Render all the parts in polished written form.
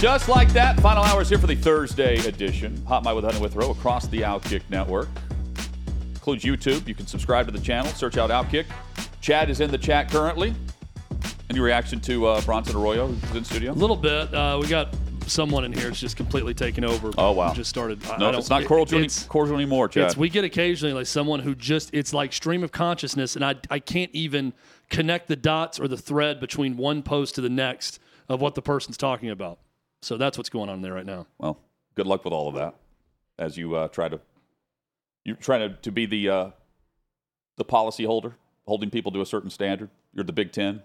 Just like that, final hours here for the Thursday edition. Hot Mike with Hunter Withrow across the Outkick Network. Includes YouTube. You can subscribe to the channel. Search out Outkick. Chad is in the chat currently. Any reaction to Bronson Arroyo, who's in studio? A little bit. We got someone in here. It's just completely taken over. Oh, wow. Just started. No, it's not cordial anymore, Chad. We get occasionally like someone who just, it's like stream of consciousness, and I can't even connect the dots or the thread between one post to the next of what the person's talking about. So that's what's going on there right now. Well, good luck with all of that as you try to be the policy holder, holding people to a certain standard. You're the Big Ten.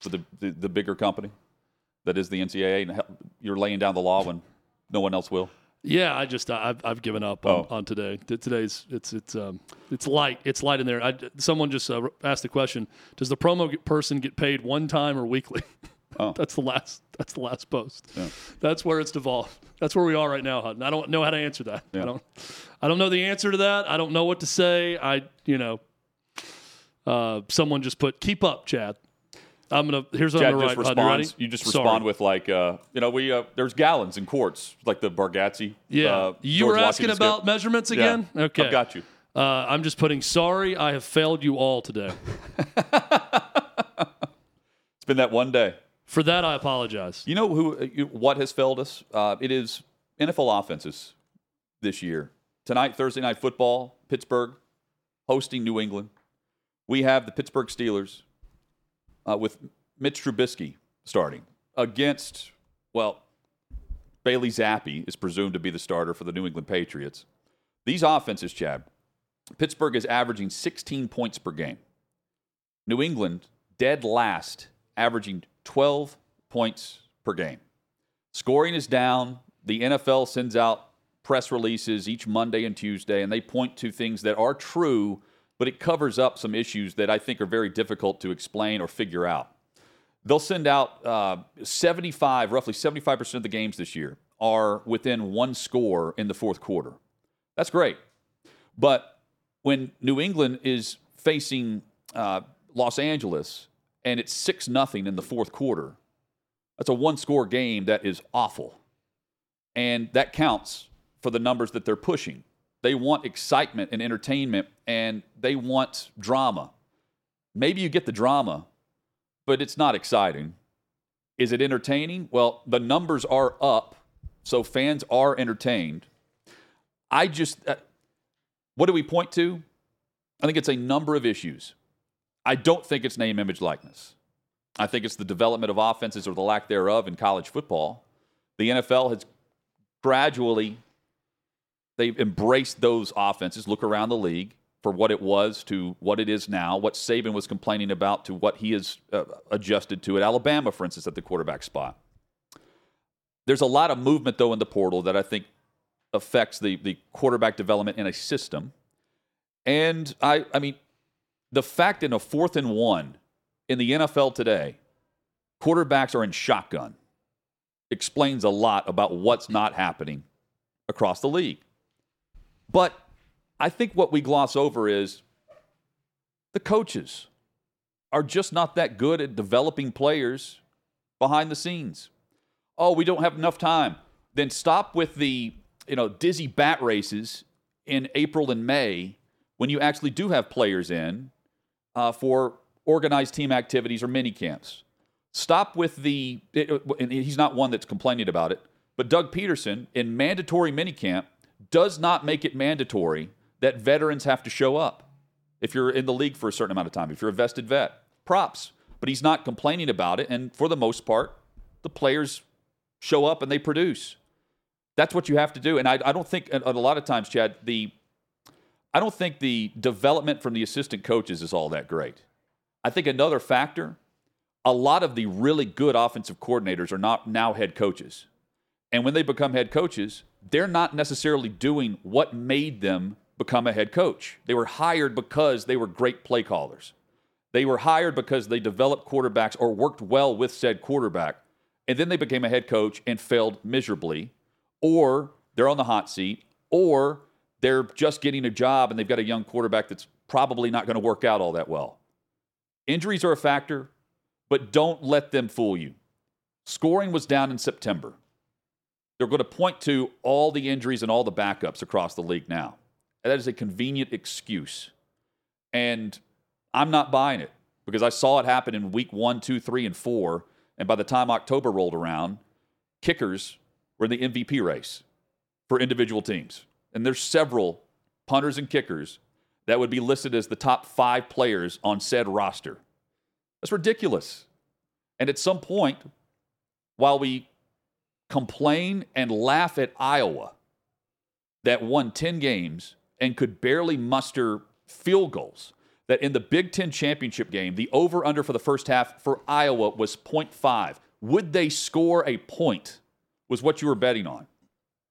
For the bigger company that is the NCAA, and you're laying down the law when no one else will. Yeah, I've given up on today. Today's it's light. It's light in there. Someone just asked the question: does the promo person get paid one time or weekly? Oh. That's the last post. Yeah. That's where it's devolved. That's where we are right now, Hutton. I don't know how to answer that. Yeah. I don't know the answer to that. I don't know what to say. Someone just put "keep up, Chad." Here's what Chad I'm going to write. Responds, you just respond with like, there's gallons and quarts, like the Bargatze. Yeah. You were asking about measurements again? Yeah. Okay. I've got you. I'm just putting, sorry, I have failed you all today. It's been that one day. For that, I apologize. You know what has failed us? It is NFL offenses this year. Tonight, Thursday Night Football, Pittsburgh hosting New England. We have the Pittsburgh Steelers. With Mitch Trubisky starting against, Bailey Zappi is presumed to be the starter for the New England Patriots. These offenses, Chad, Pittsburgh is averaging 16 points per game. New England, dead last, averaging 12 points per game. Scoring is down. The NFL sends out press releases each Monday and Tuesday, and they point to things that are true, but it covers up some issues that I think are very difficult to explain or figure out. They'll send out roughly 75% of the games this year are within one score in the fourth quarter. That's great. But when New England is facing Los Angeles and it's 6-0 in the fourth quarter, that's a one-score game that is awful. And that counts for the numbers that they're pushing. They want excitement and entertainment, and they want drama. Maybe you get the drama, but it's not exciting. Is it entertaining? Well, the numbers are up, so fans are entertained. What do we point to? I think it's a number of issues. I don't think it's name, image, likeness. I think it's the development of offenses or the lack thereof in college football. The NFL has gradually... They've embraced those offenses. Look around the league for what it was to what it is now, what Saban was complaining about to what he has adjusted to at Alabama, for instance, at the quarterback spot. There's a lot of movement, though, in the portal that I think affects the quarterback development in a system. And, I mean, the fact in a 4th and 1 in the NFL today, quarterbacks are in shotgun, explains a lot about what's not happening across the league. But I think what we gloss over is the coaches are just not that good at developing players behind the scenes. Oh, we don't have enough time. Then stop with the dizzy bat races in April and May when you actually do have players in for organized team activities or mini camps. Stop with and he's not one that's complaining about it, but Doug Peterson, in mandatory minicamp, does not make it mandatory that veterans have to show up if you're in the league for a certain amount of time, if you're a vested vet. Props. But he's not complaining about it, and for the most part, the players show up and they produce. That's what you have to do. And I don't think, a lot of times, Chad, I don't think the development from the assistant coaches is all that great. I think another factor, a lot of the really good offensive coordinators are not now head coaches. And when they become head coaches, they're not necessarily doing what made them become a head coach. They were hired because they were great play callers. They were hired because they developed quarterbacks or worked well with said quarterback. And then they became a head coach and failed miserably, or they're on the hot seat, or they're just getting a job and they've got a young quarterback that's probably not going to work out all that well. Injuries are a factor, but don't let them fool you. Scoring was down in September. they're going to point to all the injuries and all the backups across the league now. And that is a convenient excuse. And I'm not buying it because I saw it happen in week 1, 2, 3, and 4. And by the time October rolled around, kickers were in the MVP race for individual teams. And there's several punters and kickers that would be listed as the top 5 players on said roster. That's ridiculous. And at some point, while we complain and laugh at Iowa that won 10 games and could barely muster field goals, that in the Big Ten championship game, the over-under for the first half for Iowa was 0.5. Would they score a point was what you were betting on.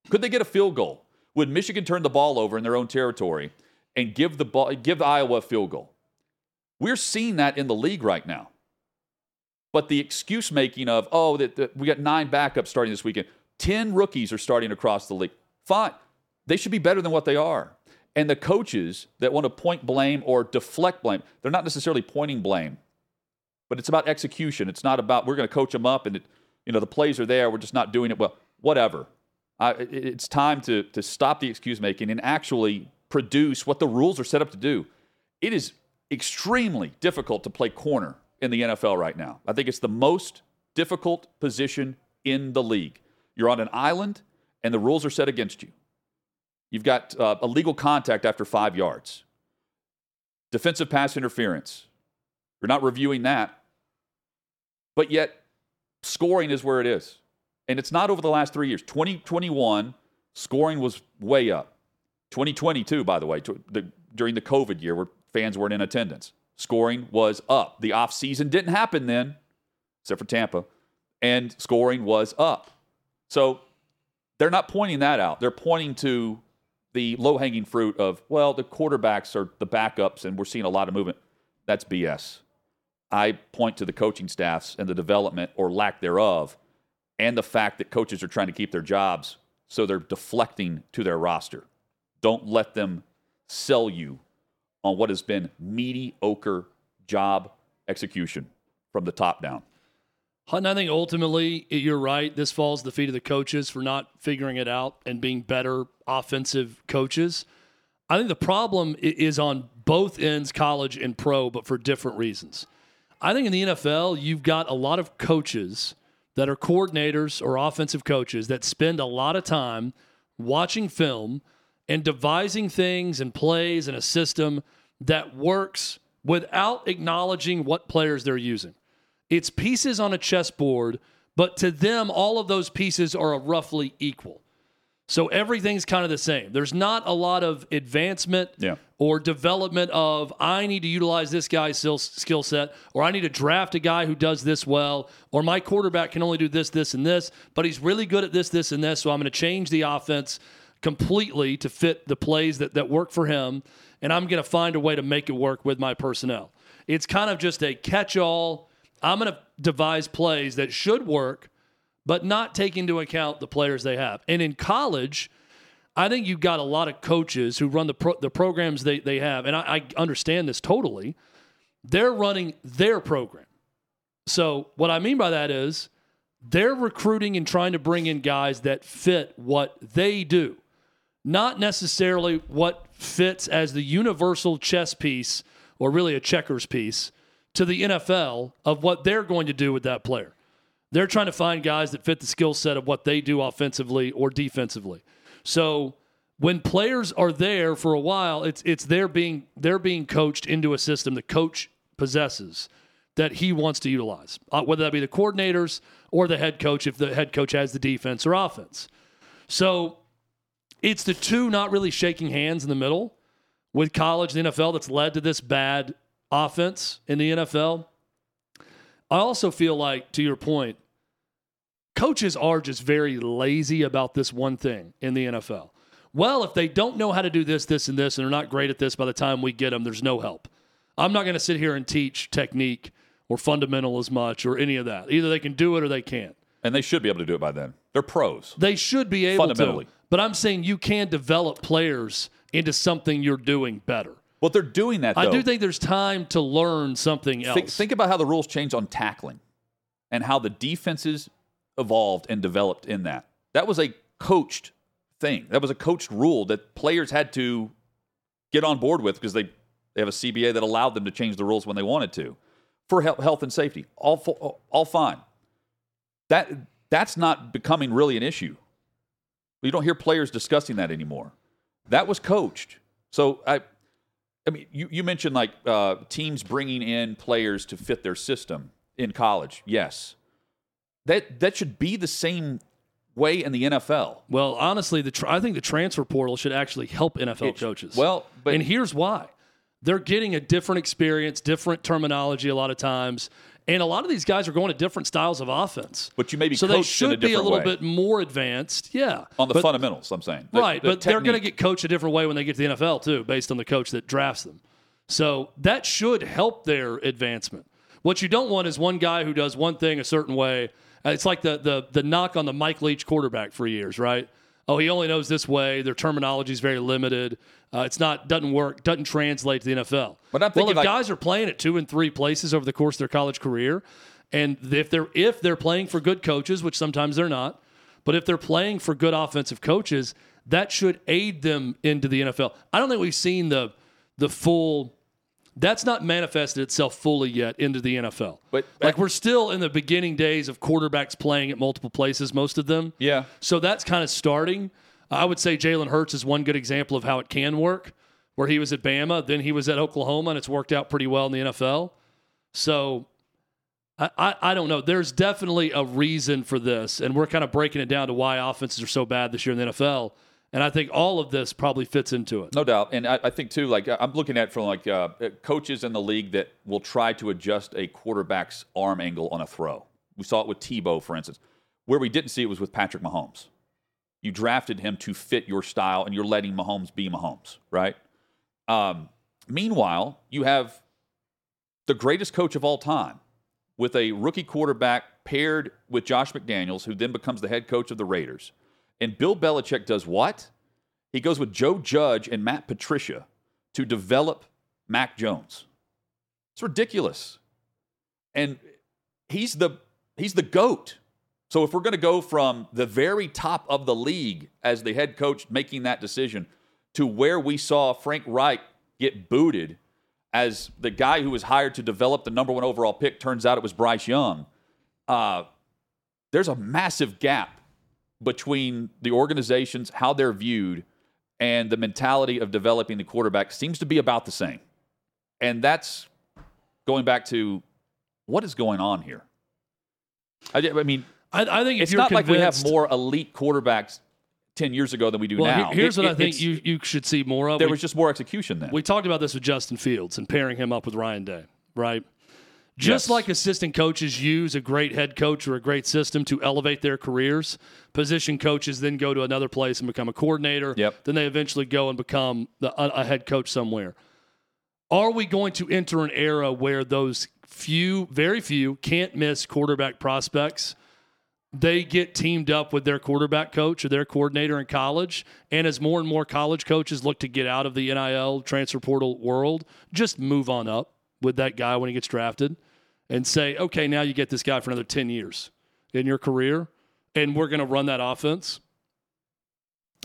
Could they get a field goal? Would Michigan turn the ball over in their own territory and give Iowa a field goal? We're seeing that in the league right now. But the excuse making of, oh, that we got 9 backups starting this weekend. 10 rookies are starting across the league. Fine. They should be better than what they are. And the coaches that want to point blame or deflect blame, they're not necessarily pointing blame, but it's about execution. It's not about we're going to coach them up and the plays are there. We're just not doing it well. Whatever. It's time to stop the excuse making and actually produce what the rules are set up to do. It is extremely difficult to play corner in the NFL right now. I think it's the most difficult position in the league. You're on an island, and the rules are set against you. You've got illegal contact after 5 yards. Defensive pass interference. You're not reviewing that. But yet, scoring is where it is. And it's not over the last 3 years. 2021, scoring was way up. 2022, by the way, during the COVID year where fans weren't in attendance. Scoring was up. The offseason didn't happen then, except for Tampa, and scoring was up. So they're not pointing that out. They're pointing to the low-hanging fruit of, well, the quarterbacks are the backups, and we're seeing a lot of movement. That's BS. I point to the coaching staffs and the development or lack thereof and the fact that coaches are trying to keep their jobs, so they're deflecting to their roster. Don't let them sell you on what has been mediocre job execution from the top down. Hunt, I think ultimately you're right. This falls at the feet of the coaches for not figuring it out and being better offensive coaches. I think the problem is on both ends, college and pro, but for different reasons. I think in the NFL, you've got a lot of coaches that are coordinators or offensive coaches that spend a lot of time watching film and devising things and plays and a system that works without acknowledging what players they're using. It's pieces on a chessboard, but to them, all of those pieces are roughly equal. So everything's kind of the same. There's not a lot of advancement or development of, I need to utilize this guy's skill set, or I need to draft a guy who does this well, or my quarterback can only do this, this, and this, but he's really good at this, this, and this, so I'm going to change the offense completely to fit the plays that work for him, and I'm going to find a way to make it work with my personnel. It's kind of just a catch-all. I'm going to devise plays that should work, but not take into account the players they have. And in college, I think you've got a lot of coaches who run the programs they have, and I understand this totally. They're running their program. So what I mean by that is they're recruiting and trying to bring in guys that fit what they do. Not necessarily what fits as the universal chess piece or really a checkers piece to the NFL of what they're going to do with that player. They're trying to find guys that fit the skill set of what they do offensively or defensively. So when players are there for a while, it's they're being coached into a system the coach possesses that he wants to utilize, whether that be the coordinators or the head coach if the head coach has the defense or offense. So it's the two not really shaking hands in the middle with college and the NFL that's led to this bad offense in the NFL. I also feel like, to your point, coaches are just very lazy about this one thing in the NFL. Well, if they don't know how to do this, this, and this, and they're not great at this, by the time we get them, there's no help. I'm not going to sit here and teach technique or fundamental as much or any of that. Either they can do it or they can't. And they should be able to do it by then. They're pros. They should be able fundamentally. To. But I'm saying you can develop players into something you're doing better. Well, they're doing that, though. I do think there's time to learn something else. Think about how the rules changed on tackling and how the defenses evolved and developed in that. That was a coached thing. That was a coached rule that players had to get on board with because they have a CBA that allowed them to change the rules when they wanted to for health and safety. All fine. That's not becoming really an issue. You don't hear players discussing that anymore. That was coached. So I mean, you mentioned like teams bringing in players to fit their system in college. Yes, that should be the same way in the NFL. Well, honestly, I think the transfer portal should actually help NFL coaches. Well, but and here's why: they're getting a different experience, different terminology a lot of times, and a lot of these guys are going to different styles of offense. But you may be so coached in a different way. They should be a little bit more advanced, yeah. On the fundamentals, I'm saying. Right, but they're going to get coached a different way when they get to the NFL, too, based on the coach that drafts them. So that should help their advancement. What you don't want is one guy who does one thing a certain way. It's like the knock on the Mike Leach quarterback for years, right? Oh, he only knows this way. Their terminology is very limited. Doesn't work, doesn't translate to the NFL. But I'm thinking if guys are playing at 2 and 3 places over the course of their college career, and if they're playing for good coaches, which sometimes they're not, but if they're playing for good offensive coaches, that should aid them into the NFL. I don't think we've seen the full. That's not manifested itself fully yet into the NFL. But we're still in the beginning days of quarterbacks playing at multiple places, most of them. Yeah. So that's kind of starting. I would say Jalen Hurts is one good example of how it can work, where he was at Bama, then he was at Oklahoma, and it's worked out pretty well in the NFL. So I don't know. There's definitely a reason for this, and we're kind of breaking it down to why offenses are so bad this year in the NFL. And I think all of this probably fits into it. No doubt. And I think, too, like I'm looking at from like coaches in the league that will try to adjust a quarterback's arm angle on a throw. We saw it with Tebow, for instance. Where we didn't see it was with Patrick Mahomes. You drafted him to fit your style, and you're letting Mahomes be Mahomes, right? Meanwhile, you have the greatest coach of all time with a rookie quarterback paired with Josh McDaniels, who then becomes the head coach of the Raiders. And Bill Belichick does what? He goes with Joe Judge and Matt Patricia to develop Mac Jones. It's ridiculous. And he's the GOAT. So if we're going to go from the very top of the league as the head coach making that decision to where we saw Frank Reich get booted as the guy who was hired to develop the number 1 overall pick, turns out it was Bryce Young, there's a massive gap between the organizations, how they're viewed, and the mentality of developing the quarterback seems to be about the same. And that's going back to what is going on here. I mean, I think if it's you're not like we have more elite quarterbacks 10 years ago than we do now. Here's what I think you should see more of. There was just more execution then. We talked about this with Justin Fields and pairing him up with Ryan Day, right? Just like assistant coaches use a great head coach or a great system to elevate their careers, position coaches then go to another place and become a coordinator. Yep. Then they eventually go and become a head coach somewhere. Are we going to enter an era where those very few, can't miss quarterback prospects, they get teamed up with their quarterback coach or their coordinator in college, and as more and more college coaches look to get out of the NIL transfer portal world, just move on up with that guy when he gets drafted and say, okay, now you get this guy for another 10 years in your career, and we're going to run that offense?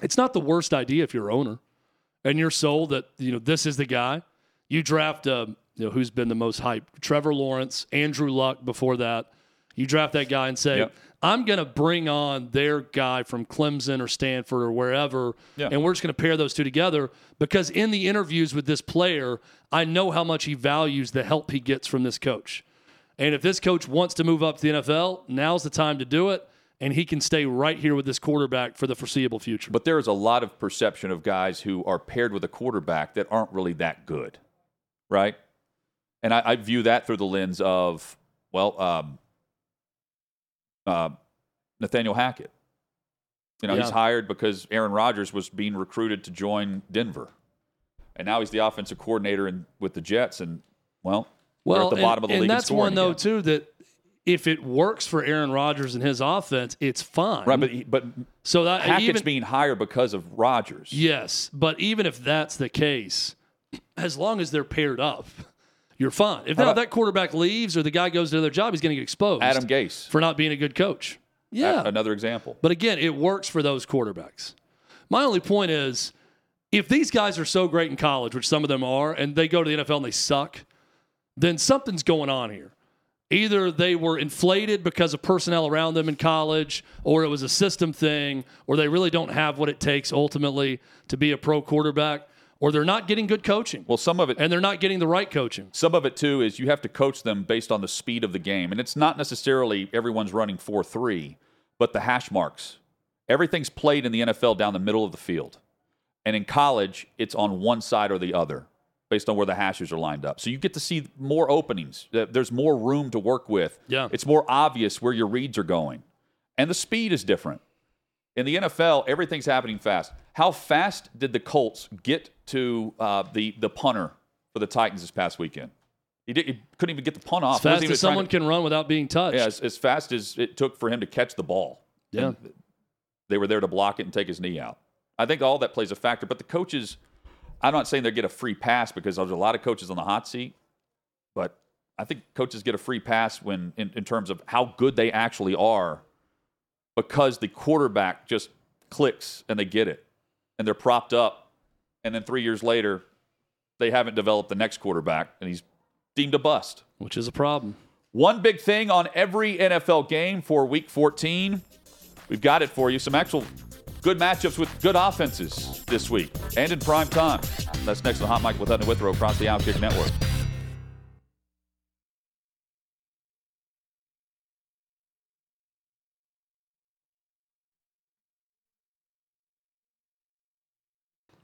It's not the worst idea if you're an owner and you're sold that, this is the guy. You draft, who's been the most hyped, Trevor Lawrence, Andrew Luck before that. You draft that guy and say, yep, I'm going to bring on their guy from Clemson or Stanford or wherever, yeah, and we're just going to pair those two together because in the interviews with this player, I know how much he values the help he gets from this coach. And if this coach wants to move up to the NFL, now's the time to do it, and he can stay right here with this quarterback for the foreseeable future. But there is a lot of perception of guys who are paired with a quarterback that aren't really that good, right? And I view that through the lens of, well, Nathaniel Hackett. He's hired because Aaron Rodgers was being recruited to join Denver. And now he's the offensive coordinator with the Jets. And, well, we're at the bottom of the league. And that's one, though, too, that if it works for Aaron Rodgers and his offense, it's fine. Right, but so that, Hackett's being hired because of Rodgers. Yes, but even if that's the case, as long as they're paired up, you're fine. If that quarterback leaves or the guy goes to another job, he's going to get exposed. Adam Gase. For not being a good coach. Yeah. Another example. But again, it works for those quarterbacks. My only point is, if these guys are so great in college, which some of them are, and they go to the NFL and they suck, then something's going on here. Either they were inflated because of personnel around them in college, or it was a system thing, or they really don't have what it takes ultimately to be a pro quarterback, or they're not getting good coaching. Well, some of it, and they're not getting the right coaching. Some of it, too, is you have to coach them based on the speed of the game. And it's not necessarily everyone's running 4-3, but the hash marks. Everything's played in the NFL down the middle of the field. And in college, it's on one side or the other, based on where the hashes are lined up. So you get to see more openings. There's more room to work with. Yeah. It's more obvious where your reads are going. And the speed is different. In the NFL, everything's happening fast. How fast did the Colts get to the punter for the Titans this past weekend? He couldn't even get the punt off. As fast as someone can run without being touched. Yeah, as fast as it took for him to catch the ball. Yeah. And they were there to block it and take his knee out. I think all that plays a factor. But the coaches... I'm not saying they get a free pass because there's a lot of coaches on the hot seat, but I think coaches get a free pass when in terms of how good they actually are, because the quarterback just clicks and they get it and they're propped up, and then 3 years later they haven't developed the next quarterback and he's deemed a bust, which is a problem. One big thing on every NFL game for Week 14, we've got it for you. Some actual good matchups with good offenses this week and in prime time. That's next on Hot Mike with Hunter Withrow across the Outkick Network.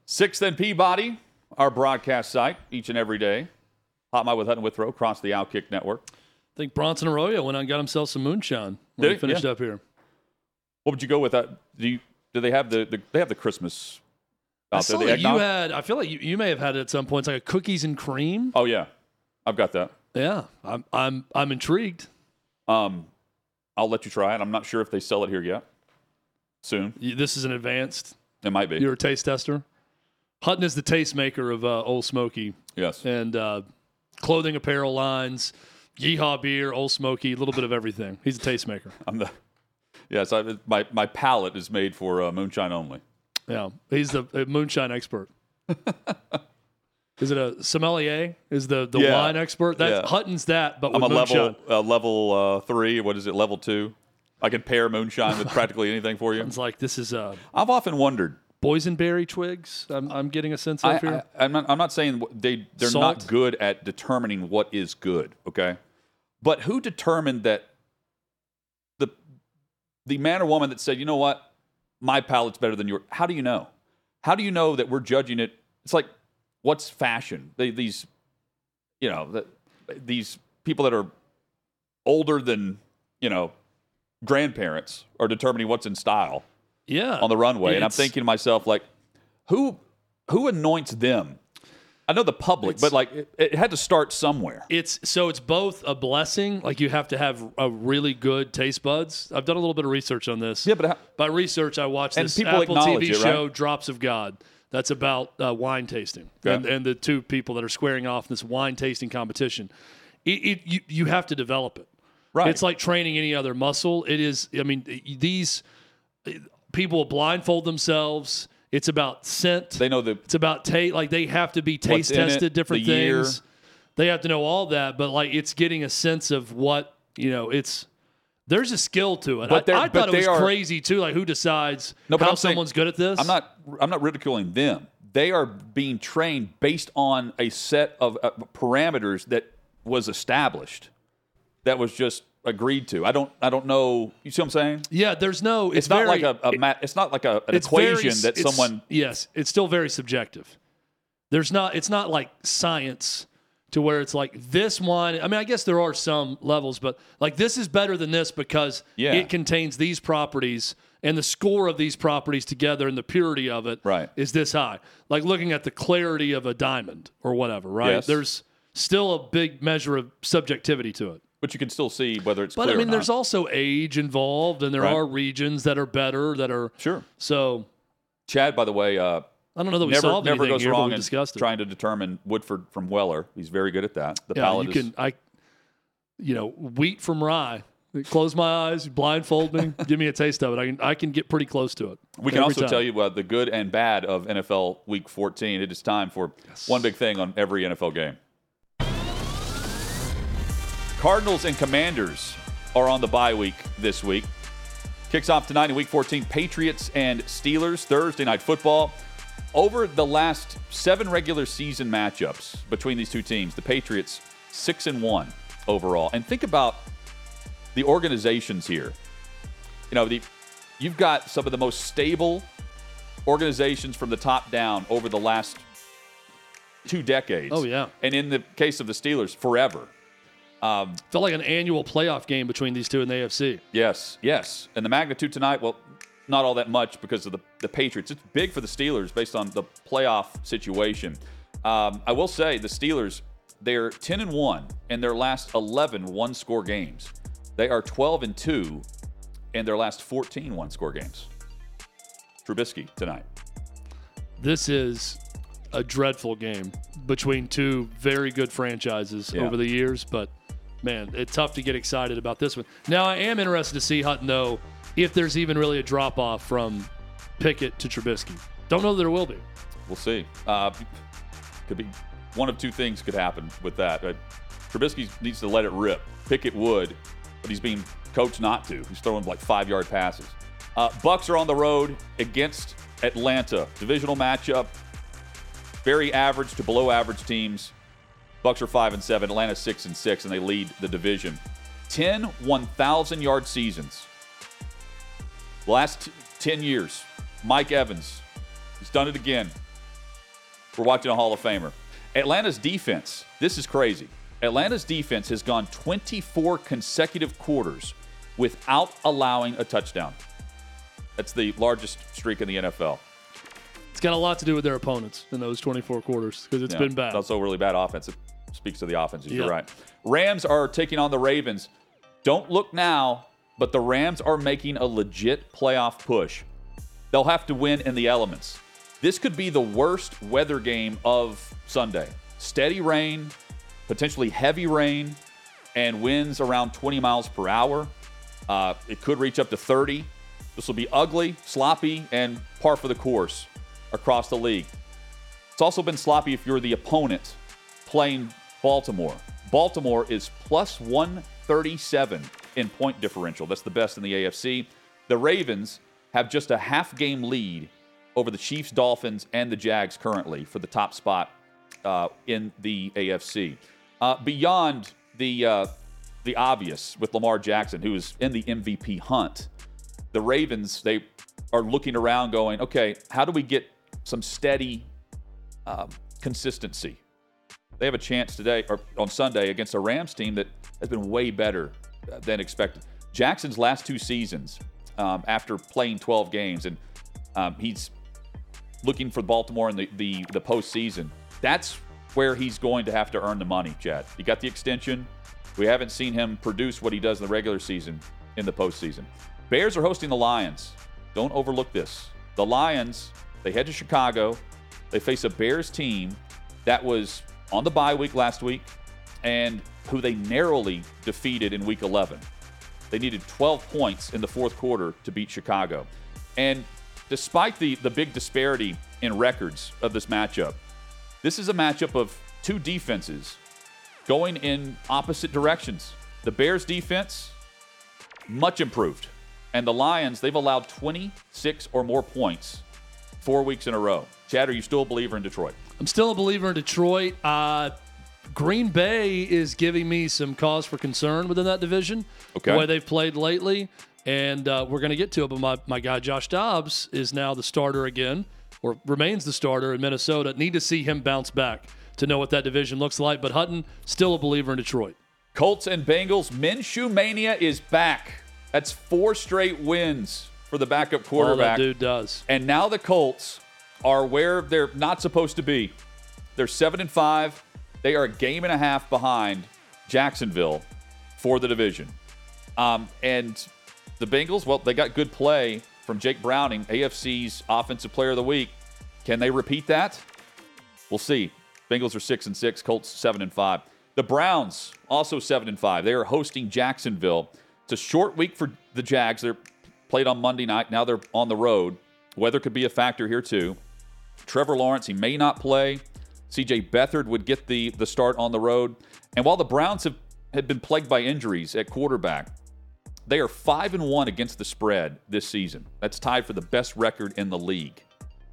Sixth and Peabody, our broadcast site each and every day. Hot Mike with Hunter Withrow across the Outkick Network. I think Bronson Arroyo went out and got himself some moonshine when he finished up here. What would you go with? Do they have the Christmas out there? I feel like you may have had it at some point. It's like a cookies and cream. Oh yeah, I've got that. Yeah, I'm intrigued. I'll let you try it. I'm not sure if they sell it here yet. Soon. This is an advanced. It might be. You're a taste tester. Hutton is the taste maker of Old Smoky. Yes. And clothing, apparel lines, Yeehaw beer, Old Smoky, a little bit of everything. He's a taste maker. Yes, my palate is made for moonshine only. Yeah, he's the moonshine expert. Is it a sommelier? Is the wine expert? Hutton's that, but with moonshine. I'm a level 3. What is it, level 2? I can pair moonshine with practically anything for you. It's like this is... I've often wondered. Boysenberry twigs, I'm getting a sense of here. I'm not saying they're Salt. Not good at determining what is good, okay? But who determined that the man or woman that said, you know what, my palate's better than yours. How do you know? How do you know that we're judging it? It's like, what's fashion? These people that are older than, grandparents are determining what's in style on the runway. And I'm thinking to myself, like, who anoints them? I know the public, but it had to start somewhere. It's both a blessing. Like you have to have a really good taste buds. I've done a little bit of research on this. Yeah, but by research, I watched this Apple TV show, Drops of God. That's about wine tasting, and the two people that are squaring off in this wine tasting competition. You have to develop it. Right. It's like training any other muscle. It is. I mean, these people blindfold themselves. It's about scent. They know it's about taste. Like they have to be taste tested, different things. They have to know all that, but it's getting a sense of what there's a skill to it. But I thought it was crazy too. Like who decides how someone's good at this? I'm not ridiculing them. They are being trained based on a set of parameters that was established. That was just agreed to. I don't know. You see what I'm saying? Yeah, there's no. It's not like an equation that someone. Yes, it's still very subjective. There's not. It's not like science to where it's like this wine. I mean, I guess there are some levels, but like this is better than this because it contains these properties and the score of these properties together and the purity of it is this high. Like looking at the clarity of a diamond or whatever. Right? Yes. There's still a big measure of subjectivity to it. But you can still see whether it's clear or not. But, I mean, there's also age involved, and there are regions that are better, that are... Sure. So... Chad, by the way... I don't know that we solved anything here, but we discussed it. Trying to determine Woodford from Weller. He's very good at that. The palate is... wheat from rye. Close my eyes, blindfold me, give me a taste of it. I can get pretty close to it. We can also tell you the good and bad of NFL Week 14. It is time for one big thing on every NFL game. Cardinals and Commanders are on the bye week this week. Kicks off tonight in Week 14, Patriots and Steelers, Thursday Night Football. Over the last 7 regular season matchups between these two teams, the Patriots 6-1 overall. And think about the organizations here. You know, you've got some of the most stable organizations from the top down over the last 2 decades. Oh, yeah. And in the case of the Steelers, forever. Felt like an annual playoff game between these two in the AFC. Yes, yes. And the magnitude tonight, well, not all that much because of the Patriots. It's big for the Steelers based on the playoff situation. I will say the Steelers, they're 10-1 in their last 11 one-score games. They are 12-2 in their last 14 one-score games. Trubisky tonight. This is a dreadful game between two very good franchises over the years, but man, it's tough to get excited about this one. Now, I am interested to see, Hutton, though, if there's even really a drop-off from Pickett to Trubisky. Don't know that there will be. We'll see. Could be one of two things could happen with that. Trubisky needs to let it rip. Pickett would, but he's being coached not to. He's throwing like 5-yard passes. Bucks are on the road against Atlanta. Divisional matchup. Very average to below average teams. Bucks are 5-7, Atlanta 6-6, and they lead the division. 10 1,000-yard seasons. The last 10 years, Mike Evans. He's done it again. We're watching a Hall of Famer. Atlanta's defense. This is crazy. Atlanta's defense has gone 24 consecutive quarters without allowing a touchdown. That's the largest streak in the NFL. It's got a lot to do with their opponents in those 24 quarters because it's been bad. It's also really bad offense. It speaks to the offense. You're right. Rams are taking on the Ravens. Don't look now, but the Rams are making a legit playoff push. They'll have to win in the elements. This could be the worst weather game of Sunday. Steady rain, potentially heavy rain, and winds around 20 miles per hour. It could reach up to 30. This will be ugly, sloppy, and par for the course across the league. It's also been sloppy if you're the opponent playing Baltimore. Baltimore is plus 137 in point differential. That's the best in the AFC. The Ravens have just a half-game lead over the Chiefs, Dolphins, and the Jags currently for the top spot in the AFC. Beyond the obvious with Lamar Jackson, who is in the MVP hunt, the Ravens, they are looking around going, okay, how do we get some steady consistency? They have a chance today or on Sunday against a Rams team that has been way better than expected. Jackson's last 2 seasons after playing 12 games, and he's looking for Baltimore in the postseason. That's where he's going to have to earn the money, Chad. He got the extension. We haven't seen him produce what he does in the regular season in the postseason. Bears are hosting the Lions. Don't overlook this. The Lions, they head to Chicago. They face a Bears team that was on the bye week last week and who they narrowly defeated in Week 11. They needed 12 points in the fourth quarter to beat Chicago. And despite the big disparity in records of this matchup, this is a matchup of two defenses going in opposite directions. The Bears defense, much improved. And the Lions, they've allowed 26 or more points 4 weeks in a row. Chad, are you still a believer in Detroit? I'm still a believer in Detroit. Green Bay is giving me some cause for concern within that division. Okay. The way they've played lately. And we're going to get to it. But my guy Josh Dobbs is now the starter again, or remains the starter in Minnesota. Need to see him bounce back to know what that division looks like. But Hutton, still a believer in Detroit. Colts and Bengals, Minshew Mania is back. That's 4 straight wins for the backup quarterback. Oh, that dude does. And now the Colts are where they're not supposed to be. They're 7-5. They are a game and a half behind Jacksonville for the division. And the Bengals, well, they got good play from Jake Browning, AFC's Offensive Player of the Week. Can they repeat that? We'll see. Bengals are 6-6, Colts 7-5. The Browns, also 7-5. They are hosting Jacksonville. It's a short week for the Jags. They're played on Monday night. Now they're on the road. Weather could be a factor here too. Trevor Lawrence, he may not play. CJ Beathard would get the start on the road. And while the Browns have been plagued by injuries at quarterback, they are 5-1 against the spread this season. That's tied for the best record in the league.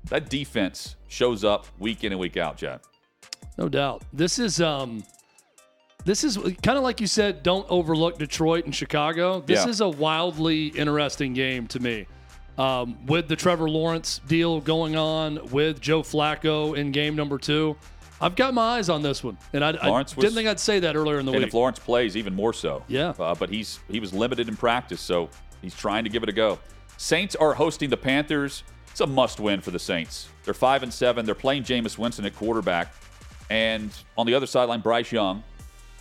That defense shows up week in and week out, Chad. No doubt. This is kind of like you said, don't overlook Detroit and Chicago. This is a wildly interesting game to me. With the Trevor Lawrence deal going on, with Joe Flacco in game number 2, I've got my eyes on this one. And I didn't think I'd say that earlier in the week. And if Lawrence plays, even more so. Yeah. But he was limited in practice, so he's trying to give it a go. Saints are hosting the Panthers. It's a must-win for the Saints. They're 5-7. They're playing Jameis Winston at quarterback. And on the other sideline, Bryce Young,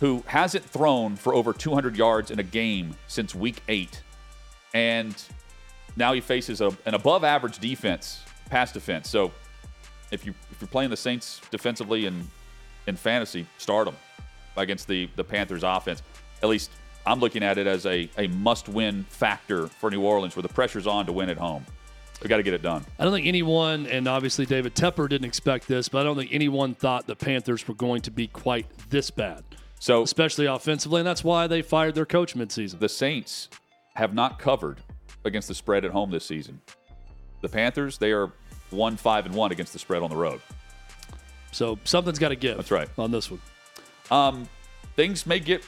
who hasn't thrown for over 200 yards in a game since week 8. And now he faces an above-average pass defense. So if you're playing the Saints defensively in fantasy, start them against the Panthers offense. At least I'm looking at it as a must-win factor for New Orleans, where the pressure's on to win at home. We got to get it done. I don't think anyone, and obviously David Tepper didn't expect this, but I don't think anyone thought the Panthers were going to be quite this bad. So, especially offensively, and that's why they fired their coach midseason. The Saints have not covered against the spread at home this season. The Panthers, they are 1-5-1 against the spread on the road. So something's got to give. That's right on this one. Things may get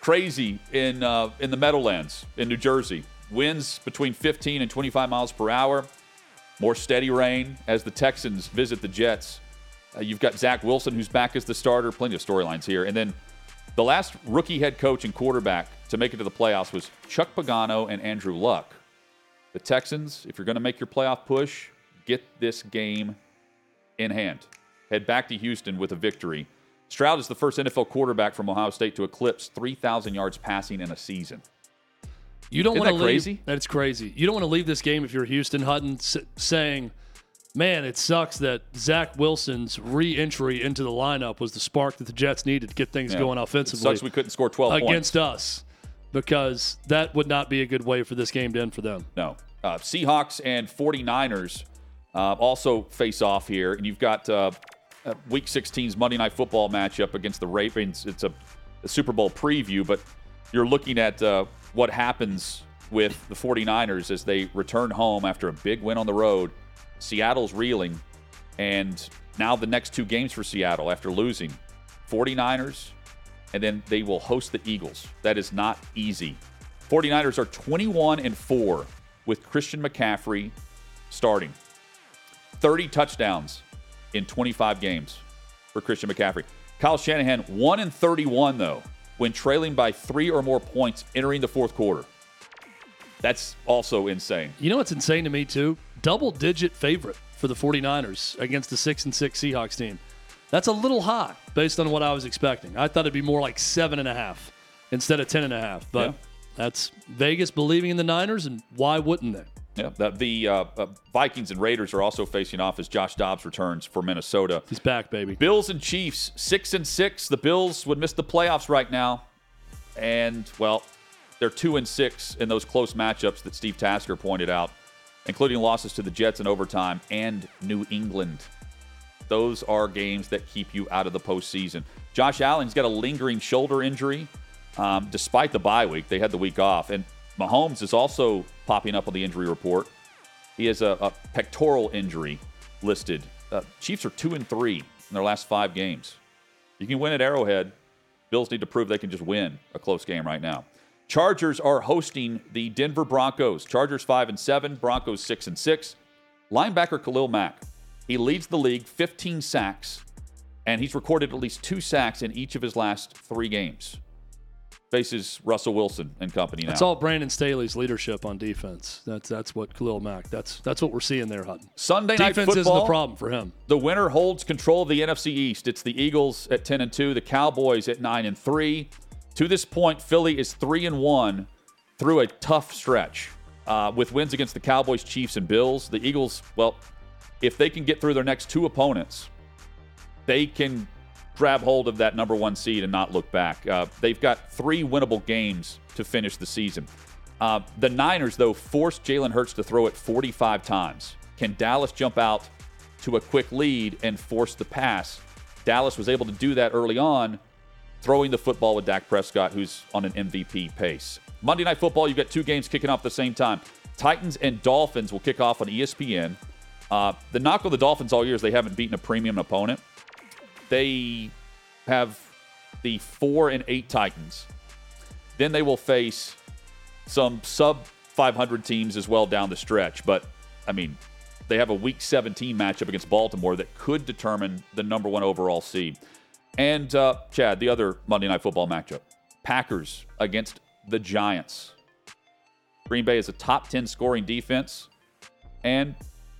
crazy in the Meadowlands in New Jersey. Winds between 15 and 25 miles per hour. More steady rain as the Texans visit the Jets. You've got Zach Wilson, who's back as the starter. Plenty of storylines here, and then. The last rookie head coach and quarterback to make it to the playoffs was Chuck Pagano and Andrew Luck. The Texans, if you're going to make your playoff push, get this game in hand. Head back to Houston with a victory. Stroud is the first NFL quarterback from Ohio State to eclipse 3,000 yards passing in a season. You don't want to leave. Crazy? That's crazy. You don't want to leave this game if you're Houston Hutton saying, man, it sucks that Zach Wilson's re-entry into the lineup was the spark that the Jets needed to get things going offensively. It sucks we couldn't score 12 against points. Us, because that would not be a good way for this game to end for them. No. Seahawks and 49ers also face off here, and you've got Week 16's Monday Night Football matchup against the Ravens. It's a Super Bowl preview, but you're looking at what happens with the 49ers as they return home after a big win on the road. Seattle's reeling, and now the next 2 games for Seattle after losing, 49ers, and then they will host the Eagles. That is not easy. 49ers are 21-4 with Christian McCaffrey starting. 30 touchdowns in 25 games for Christian McCaffrey. Kyle Shanahan, 1-31, though, when trailing by 3 or more points entering the fourth quarter. That's also insane. You know what's insane to me, too? Double-digit favorite for the 49ers against the 6-6 Seahawks team. That's a little high based on what I was expecting. I thought it'd be more like 7.5 instead of 10.5. But that's Vegas believing in the Niners, and why wouldn't they? Yeah, the Vikings and Raiders are also facing off as Josh Dobbs returns for Minnesota. He's back, baby. Bills and Chiefs, 6-6. The Bills would miss the playoffs right now. And, well, they're 2-6 in those close matchups that Steve Tasker pointed out, including losses to the Jets in overtime and New England. Those are games that keep you out of the postseason. Josh Allen's got a lingering shoulder injury despite the bye week. They had the week off. And Mahomes is also popping up on the injury report. He has a pectoral injury listed. Chiefs are 2-3 in their last 5 games. You can win at Arrowhead. Bills need to prove they can just win a close game right now. Chargers are hosting the Denver Broncos. Chargers 5-7, Broncos 6-6. Linebacker Khalil Mack, he leads the league, 15 sacks, and he's recorded at least 2 sacks in each of his last 3 games. Faces Russell Wilson and company now. That's all Brandon Staley's leadership on defense. That's what Khalil Mack. That's what we're seeing there, Hutton. Sunday night football. Defense isn't the problem for him. The winner holds control of the NFC East. It's the Eagles at 10-2, the Cowboys at 9-3. To this point, Philly is 3-1 through a tough stretch with wins against the Cowboys, Chiefs, and Bills. The Eagles, well, if they can get through their next 2 opponents, they can grab hold of that number one seed and not look back. They've got three winnable games to finish the season. The Niners, though, forced Jalen Hurts to throw it 45 times. Can Dallas jump out to a quick lead and force the pass? Dallas was able to do that early on, throwing the football with Dak Prescott, who's on an MVP pace. Monday Night Football, you've got two games kicking off at the same time. Titans and Dolphins will kick off on ESPN. The knock on the Dolphins all year is they haven't beaten a premium opponent. They have the 4-8 Titans. Then they will face some sub-500 teams as well down the stretch. But, I mean, they have a Week 17 matchup against Baltimore that could determine the number one overall seed. And, Chad, the other Monday Night Football matchup, Packers against the Giants. Green Bay is a top 10 scoring defense. And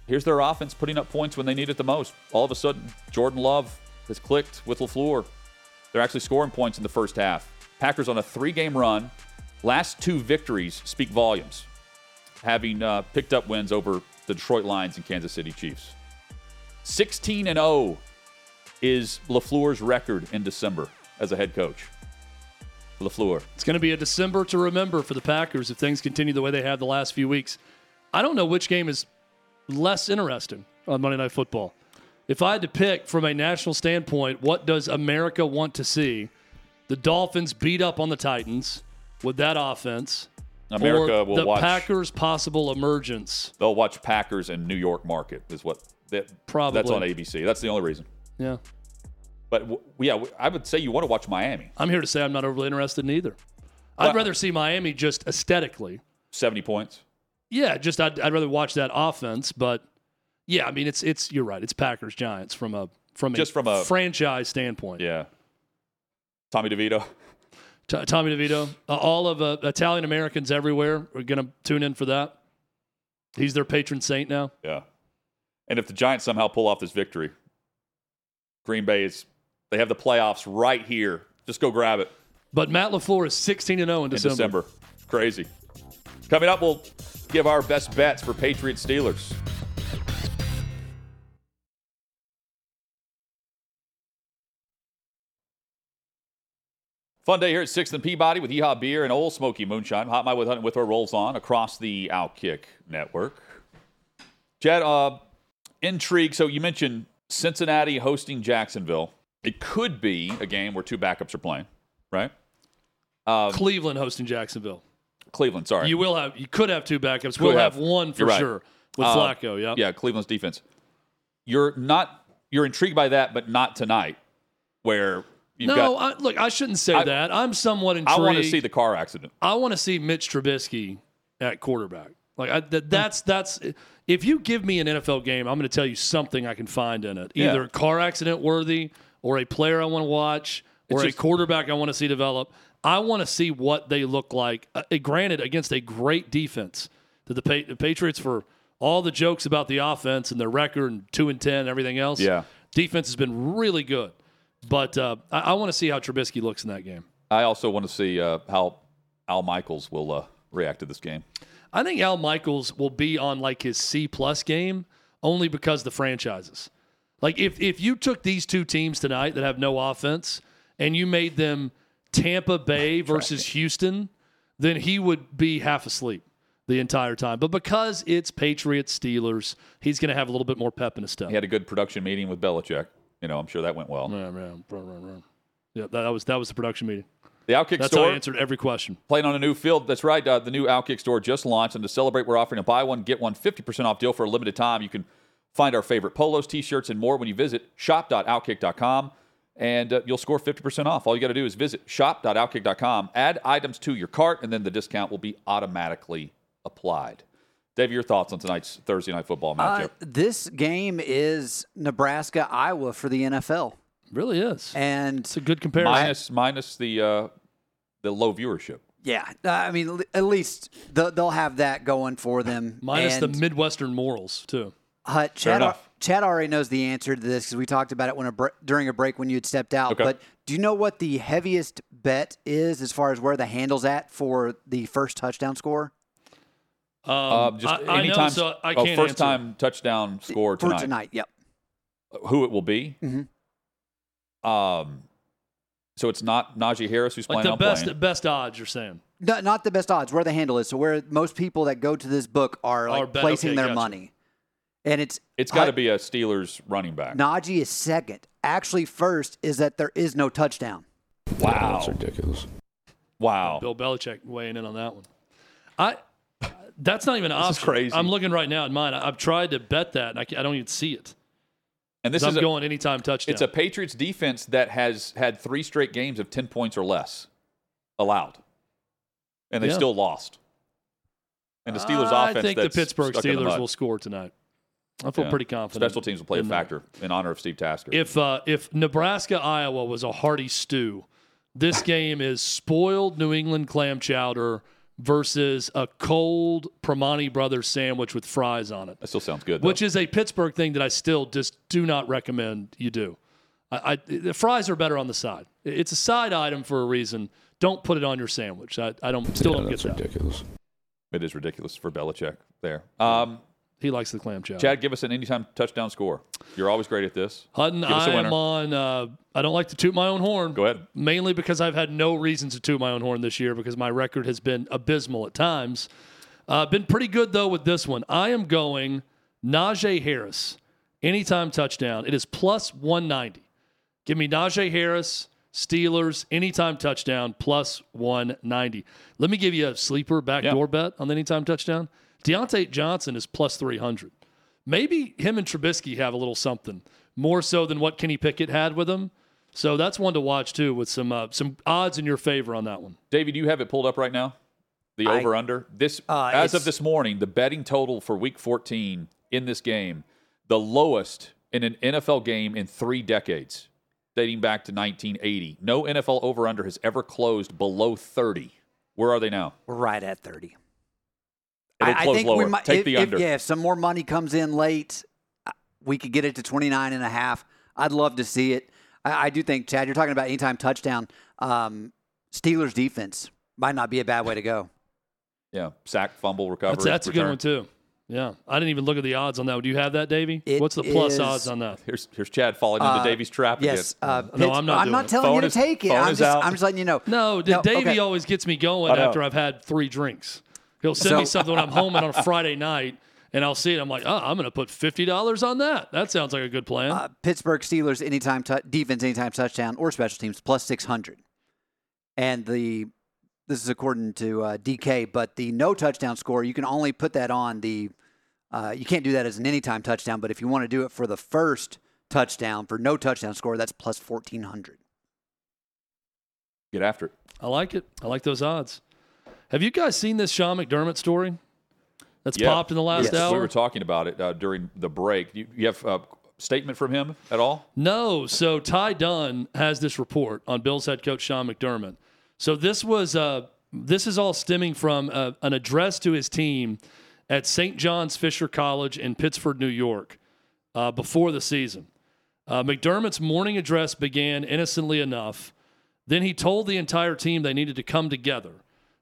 here's their offense putting up points when they need it the most. All of a sudden, Jordan Love has clicked with LaFleur. They're actually scoring points in the first half. Packers on a three-game run. Last two victories speak volumes, having picked up wins over the Detroit Lions and Kansas City Chiefs. 16-0 is LaFleur's record in December as a head coach. LaFleur. It's going to be a December to remember for the Packers if things continue the way they have the last few weeks. I don't know which game is less interesting on Monday Night Football. If I had to pick from a national standpoint, what does America want to see? The Dolphins beat up on the Titans with that offense. America will watch. The Packers' possible emergence. They'll watch Packers and New York market is what. Probably. That's on ABC. That's the only reason. Yeah. But, yeah, I would say you want to watch Miami. I'm here to say I'm not overly interested in either. But I'd rather see Miami just aesthetically. 70 points? Yeah, just I'd rather watch that offense, but... Yeah, I mean it's you're right. It's Packers Giants from a franchise standpoint. Yeah. Tommy DeVito. Tommy DeVito. All of Italian Americans everywhere are going to tune in for that. He's their patron saint now. Yeah. And if the Giants somehow pull off this victory, Green Bay they have the playoffs right here. Just go grab it. But Matt LaFleur is 16-0 in December. It's crazy. Coming up, we'll give our best bets for Patriots Steelers. Fun day here at 6th and Peabody with Yeehaw Beer and Old Smoky Moonshine. Hot Mike with Hunter Withrow rolls on across the Outkick network. Chad, intrigue. So you mentioned Cincinnati hosting Jacksonville. It could be a game where two backups are playing, right? Cleveland hosting Jacksonville. Cleveland, sorry. You could have two backups. We'll have one for sure with Flacco. Yeah. Yeah, Cleveland's defense. You're intrigued by that, but not tonight, where. I shouldn't say that. I'm somewhat intrigued. I want to see the car accident. I want to see Mitch Trubisky at quarterback. That's if you give me an NFL game, I'm going to tell you something I can find in it. Either car accident worthy or a player I want to watch or a quarterback I want to see develop. I want to see what they look like, granted, against a great defense. To the Patriots, for all the jokes about the offense and their record and 2-10 and everything else, defense has been really good. But I want to see how Trubisky looks in that game. I also want to see how Al Michaels will react to this game. I think Al Michaels will be on his C+ game only because the franchises. If you took these two teams tonight that have no offense and you made them Tampa Bay versus Houston, then he would be half asleep the entire time. But because it's Patriots Steelers, he's going to have a little bit more pep in his step. He had a good production meeting with Belichick. I'm sure that went well. Yeah, that was the production meeting. The Outkick Store. That's how I answered every question. Playing on a new field. That's right. The new Outkick Store just launched. And to celebrate, we're offering a buy one, get one 50% off deal for a limited time. You can find our favorite polos, T-shirts, and more when you visit shop.outkick.com. And you'll score 50% off. All you got to do is visit shop.outkick.com, add items to your cart, and then the discount will be automatically applied. Dave, your thoughts on tonight's Thursday Night Football matchup? This game is Nebraska-Iowa for the NFL. It really is. And it's a good comparison. Minus the low viewership. Yeah. I mean, at least they'll have that going for them. Minus the Midwestern morals, too. Chad already knows the answer to this because we talked about it during a break when you had stepped out. Okay. But do you know what the heaviest bet is as far as where the handle's at for the first touchdown score? I can't answer. First-time touchdown score tonight. For tonight, yep. Who it will be? Mm-hmm. So it's not Najee Harris who's playing on playing. The best odds, you're saying? No, not the best odds, where the handle is. So where most people that go to this book are like placing their money. And it's got to be a Steelers running back. Najee is second. Actually, first is that there is no touchdown. Wow. Yeah, that's ridiculous. Wow. Bill Belichick weighing in on that one. That's not even an option. This is crazy. I'm looking right now at mine. I've tried to bet that, and I don't even see it. And this is going anytime touchdown. It's a Patriots defense that has had 3 straight games of 10 points or less allowed. And they still lost. And the Steelers offense, I think the Pittsburgh Steelers will score tonight. I feel pretty confident. Special teams will play a factor in honor of Steve Tasker. If Nebraska-Iowa was a hearty stew, this game is spoiled New England clam chowder versus a cold Pramani Brothers sandwich with fries on it. That still sounds good, though. Which is a Pittsburgh thing that I still just do not recommend you do. The fries are better on the side. It's a side item for a reason. Don't put it on your sandwich. I don't get that. That's ridiculous. It is ridiculous for Belichick there. He likes the clam chowder. Chad, give us an anytime touchdown score. You're always great at this. Hutton, I am on. I don't like to toot my own horn. Go ahead. Mainly because I've had no reason to toot my own horn this year because my record has been abysmal at times. Been pretty good, though, with this one. I am going Najee Harris, anytime touchdown. It is plus 190. Give me Najee Harris, Steelers, anytime touchdown, plus 190. Let me give you a sleeper backdoor bet on the anytime touchdown. Deontay Johnson is plus 300. Maybe him and Trubisky have a little something, more so than what Kenny Pickett had with him. So that's one to watch, too, with some odds in your favor on that one. David, you have it pulled up right now, the over-under. As of this morning, the betting total for Week 14 in this game, the lowest in an NFL game in 3 decades, dating back to 1980. No NFL over-under has ever closed below 30. Where are they now? We're right at 30. I think lower. We might take the under. If some more money comes in late, we could get it to 29.5. I'd love to see it. I do think, Chad, you're talking about anytime touchdown. Steelers defense might not be a bad way to go. Yeah, sack, fumble, recovery. That's a good one too. Yeah, I didn't even look at the odds on that. Do you have that, Davey? What's the plus odds on that? Here's Chad falling into Davey's trap again. No, I'm not telling you to take it. I'm just letting you know. No, Davey always gets me going after I've had 3 drinks. He'll send me something when I'm home and on a Friday night, and I'll see it. I'm like, I'm going to put $50 on that. That sounds like a good plan. Pittsburgh Steelers, anytime defense, anytime touchdown, or special teams, plus 600. And this is according to DK, but the no touchdown score, you can only put that on the you can't do that as an anytime touchdown, but if you want to do it for the first touchdown, for no touchdown score, that's plus 1,400. Get after it. I like it. I like those odds. Have you guys seen this Sean McDermott story that's popped in the last hour? We were talking about it during the break. You have a statement from him at all? No. So Ty Dunn has this report on Bills head coach Sean McDermott. So this is all stemming from an address to his team at St. John's Fisher College in Pittsburgh, New York, before the season. McDermott's morning address began innocently enough. Then he told the entire team they needed to come together.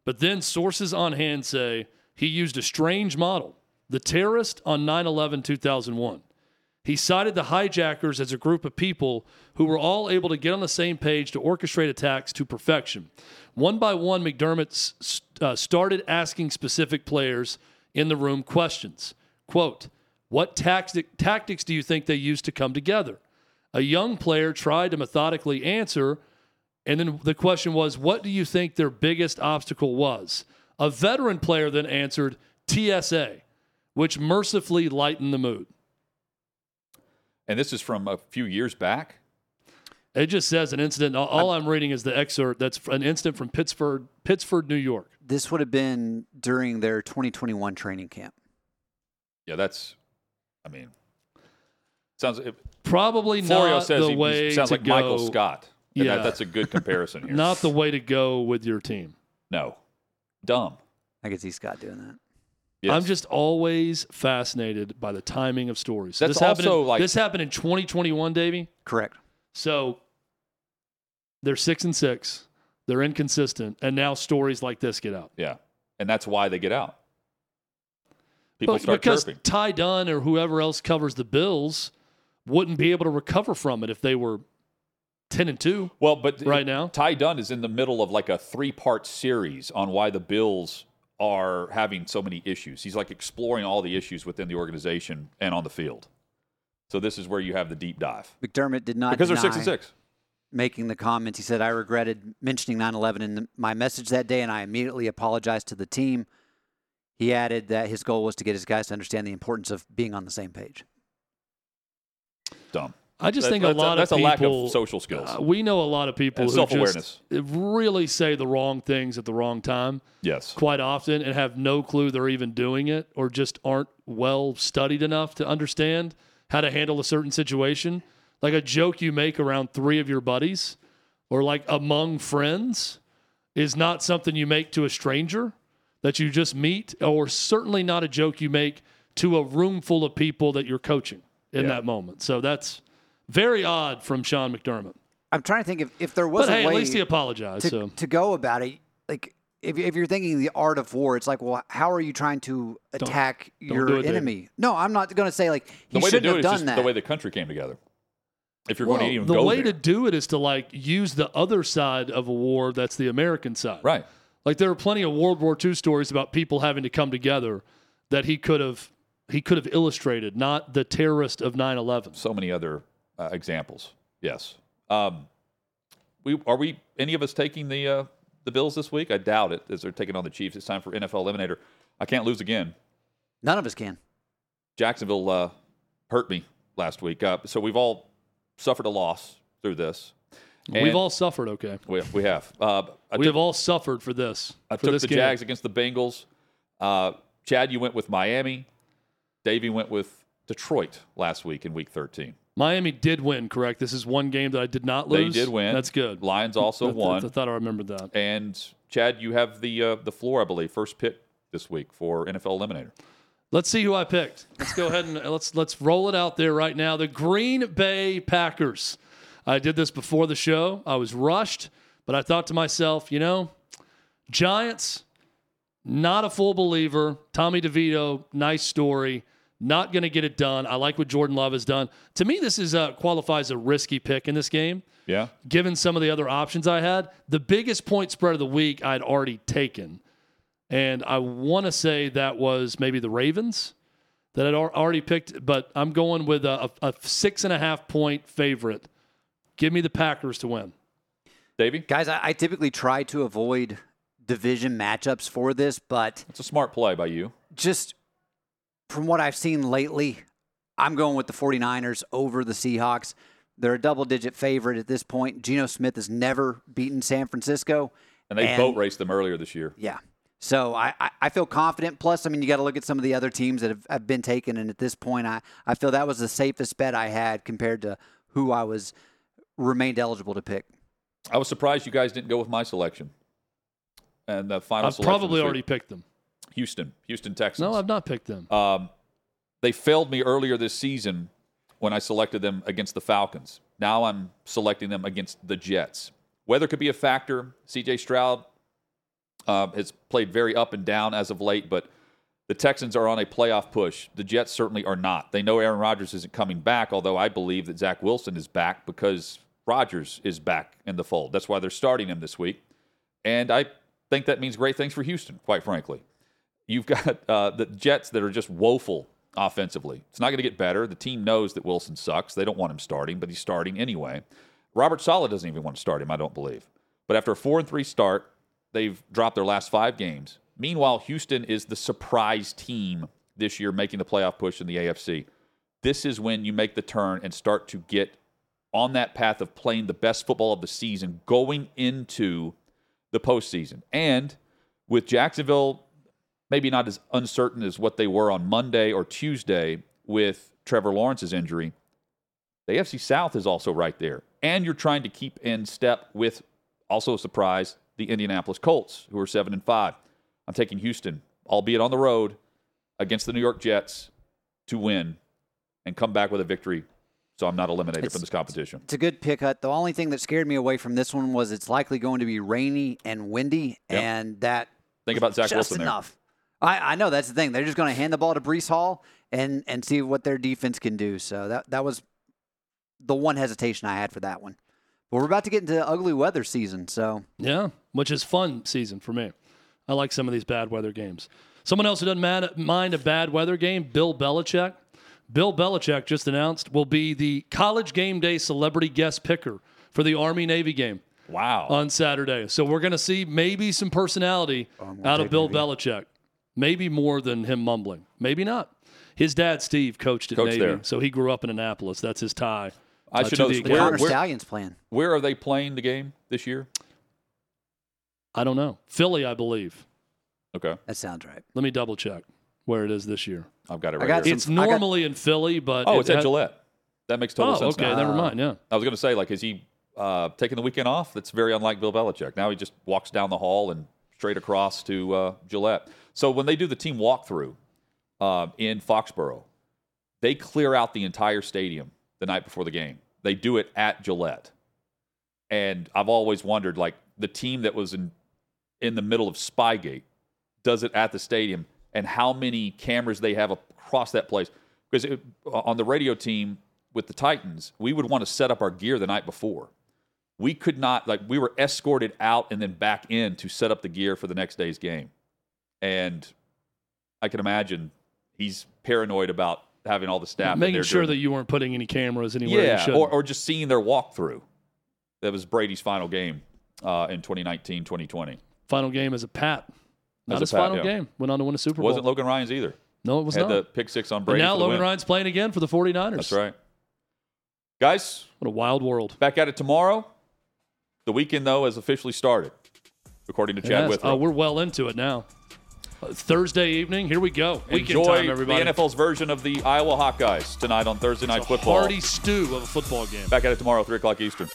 But then sources on hand say he used a strange model, the terrorist on 9/11/2001. He cited the hijackers as a group of people who were all able to get on the same page to orchestrate attacks to perfection. One by one, McDermott started asking specific players in the room questions. Quote, what tactics do you think they used to come together? A young player tried to methodically answer. And then the question was, what do you think their biggest obstacle was? A veteran player then answered TSA, which mercifully lightened the mood. And this is from a few years back? It just says an incident. All I'm reading is the excerpt. That's an incident from Pittsburgh, New York. This would have been during their 2021 training camp. Yeah, sounds... Probably Florio not says the way sounds to like go. Michael Scott. And that's a good comparison here. Not the way to go with your team. No. Dumb. I could see Scott doing that. Yes. I'm just always fascinated by the timing of stories. So this happened in 2021, Davey? Correct. So they're 6-6. They're inconsistent. And now stories like this get out. Yeah. And that's why they get out. People start chirping. Because Ty Dunn or whoever else covers the Bills wouldn't be able to recover from it if they were 10-2. Well, but right now, Ty Dunn is in the middle of like a 3-part series on why the Bills are having so many issues. He's like exploring all the issues within the organization and on the field. So this is where you have the deep dive. McDermott did not because they're 6-6. Making the comments, he said, "I regretted mentioning 9/11 in my message that day, and I immediately apologized to the team." He added that his goal was to get his guys to understand the importance of being on the same page. Dumb. I just think that's a lack of social skills. We know a lot of people who just really say the wrong things at the wrong time. Yes, quite often, and have no clue they're even doing it, or just aren't well studied enough to understand how to handle a certain situation. Like a joke you make around 3 of your buddies, or like among friends, is not something you make to a stranger that you just meet, or certainly not a joke you make to a room full of people that you're coaching in that moment. So that's very odd from Sean McDermott. I'm trying to think if there was a way at least he apologized, to go about it. Like if you're thinking the art of war, it's like, well, how are you trying to attack your enemy? Dude. No, I'm not going to say like he shouldn't have done that. The way the country came together. If you're going to even go there. The way to do it is to like use the other side of a war, that's the American side. Right. Like there are plenty of World War II stories about people having to come together that he could have illustrated, not the terrorist of 9/11. So many other examples. Yes. Are we any of us taking the Bills this week? I doubt it, as they're taking on the Chiefs. It's time for NFL Eliminator. I can't lose again. None of us can. Jacksonville hurt me last week. So we've all suffered a loss through this. And we've all suffered, okay. We have. We've all suffered for this. I took the Jags against the Bengals. Chad, you went with Miami. Davey went with Detroit last week in Week 13. Miami did win, correct? This is one game that I did not lose. They did win. That's good. Lions also won. I thought I remembered that. And, Chad, you have the floor, I believe, first pick this week for NFL Eliminator. Let's see who I picked. Let's go ahead and let's roll it out there right now. The Green Bay Packers. I did this before the show. I was rushed, but I thought to myself, Giants, not a full believer. Tommy DeVito, nice story. Not going to get it done. I like what Jordan Love has done. To me, this is qualifies a risky pick in this game. Yeah. Given some of the other options I had, the biggest point spread of the week I'd already taken. And I want to say that was maybe the Ravens that I'd already picked, but I'm going with a 6.5-point favorite. Give me the Packers to win. Davey? Guys, I typically try to avoid division matchups for this, but... It's a smart play by you. Just from what I've seen lately, I'm going with the 49ers over the Seahawks. They're a double-digit favorite at this point. Geno Smith has never beaten San Francisco. And they boat raced them earlier this year. Yeah. So I feel confident. Plus, I mean, you got to look at some of the other teams that have been taken, and at this point, I feel that was the safest bet I had compared to who I remained eligible to pick. I was surprised you guys didn't go with my selection. And the final selection. I've probably already picked them. Houston Texans. No, I've not picked them. They failed me earlier this season when I selected them against the Falcons. Now I'm selecting them against the Jets. Weather could be a factor. C.J. Stroud has played very up and down as of late, but the Texans are on a playoff push. The Jets certainly are not. They know Aaron Rodgers isn't coming back, although I believe that Zach Wilson is back because Rodgers is back in the fold. That's why they're starting him this week. And I think that means great things for Houston, quite frankly. You've got the Jets that are just woeful offensively. It's not going to get better. The team knows that Wilson sucks. They don't want him starting, but he's starting anyway. Robert Saleh doesn't even want to start him, I don't believe. But after a 4-3 start, they've dropped their last 5 games. Meanwhile, Houston is the surprise team this year making the playoff push in the AFC. This is when you make the turn and start to get on that path of playing the best football of the season going into the postseason. And with Jacksonville, maybe not as uncertain as what they were on Monday or Tuesday with Trevor Lawrence's injury, the AFC South is also right there. And you're trying to keep in step with, also a surprise, the Indianapolis Colts, who are 7-5. I'm taking Houston, albeit on the road, against the New York Jets to win and come back with a victory, so I'm not eliminated from this competition. It's a good pick, Hut. The only thing that scared me away from this one was it's likely going to be rainy and windy, and that think about Zach Wilson enough. There. I know, that's the thing. They're just going to hand the ball to Breece Hall and see what their defense can do. So that was the one hesitation I had for that one. Well, we're about to get into ugly weather season, so. Yeah, which is fun season for me. I like some of these bad weather games. Someone else who doesn't mind a bad weather game, Bill Belichick. Bill Belichick just announced will be the College Game Day celebrity guest picker for the Army-Navy game. Wow. On Saturday. So we're going to see maybe some personality out of Bill Belichick. Maybe more than him mumbling. Maybe not. His dad, Steve, coached at Navy. There. So he grew up in Annapolis. That's his tie. I should know the Connor Stallions plan. Where are they playing the game this year? I don't know. Philly, I believe. Okay. That sounds right. Let me double check where it is this year. I've got it right here. It's normally in Philly, but... Oh, it's at Gillette. That makes total sense. Okay, never mind, yeah. I was going to say, like, is he... taking the weekend off, that's very unlike Bill Belichick. Now he just walks down the hall and straight across to Gillette. So when they do the team walkthrough in Foxborough, they clear out the entire stadium the night before the game. They do it at Gillette. And I've always wondered, like, the team that was in the middle of Spygate does it at the stadium and how many cameras they have across that place. Because on the radio team with the Titans, we would want to set up our gear the night before. We could not, like, we were escorted out and then back in to set up the gear for the next day's game. And I can imagine he's paranoid about having all the staff. Making sure that you weren't putting any cameras anywhere. Yeah, or just seeing their walkthrough. That was Brady's final game in 2019, 2020. Final game as a Pat. Not his final game. Went on to win a Super Bowl. Wasn't Logan Ryan's either. No, it was not. Had the pick six on Brady. And now Logan Ryan's playing again for the 49ers. That's right. Guys. What a wild world. Back at it tomorrow. The weekend, though, has officially started, according to Chad Withrow. Oh, we're well into it now. Thursday evening, here we go. Weekend time, everybody. Enjoy the NFL's version of the Iowa Hawkeyes tonight on Thursday Night Football. Party stew of a football game. Back at it tomorrow, 3 o'clock Eastern.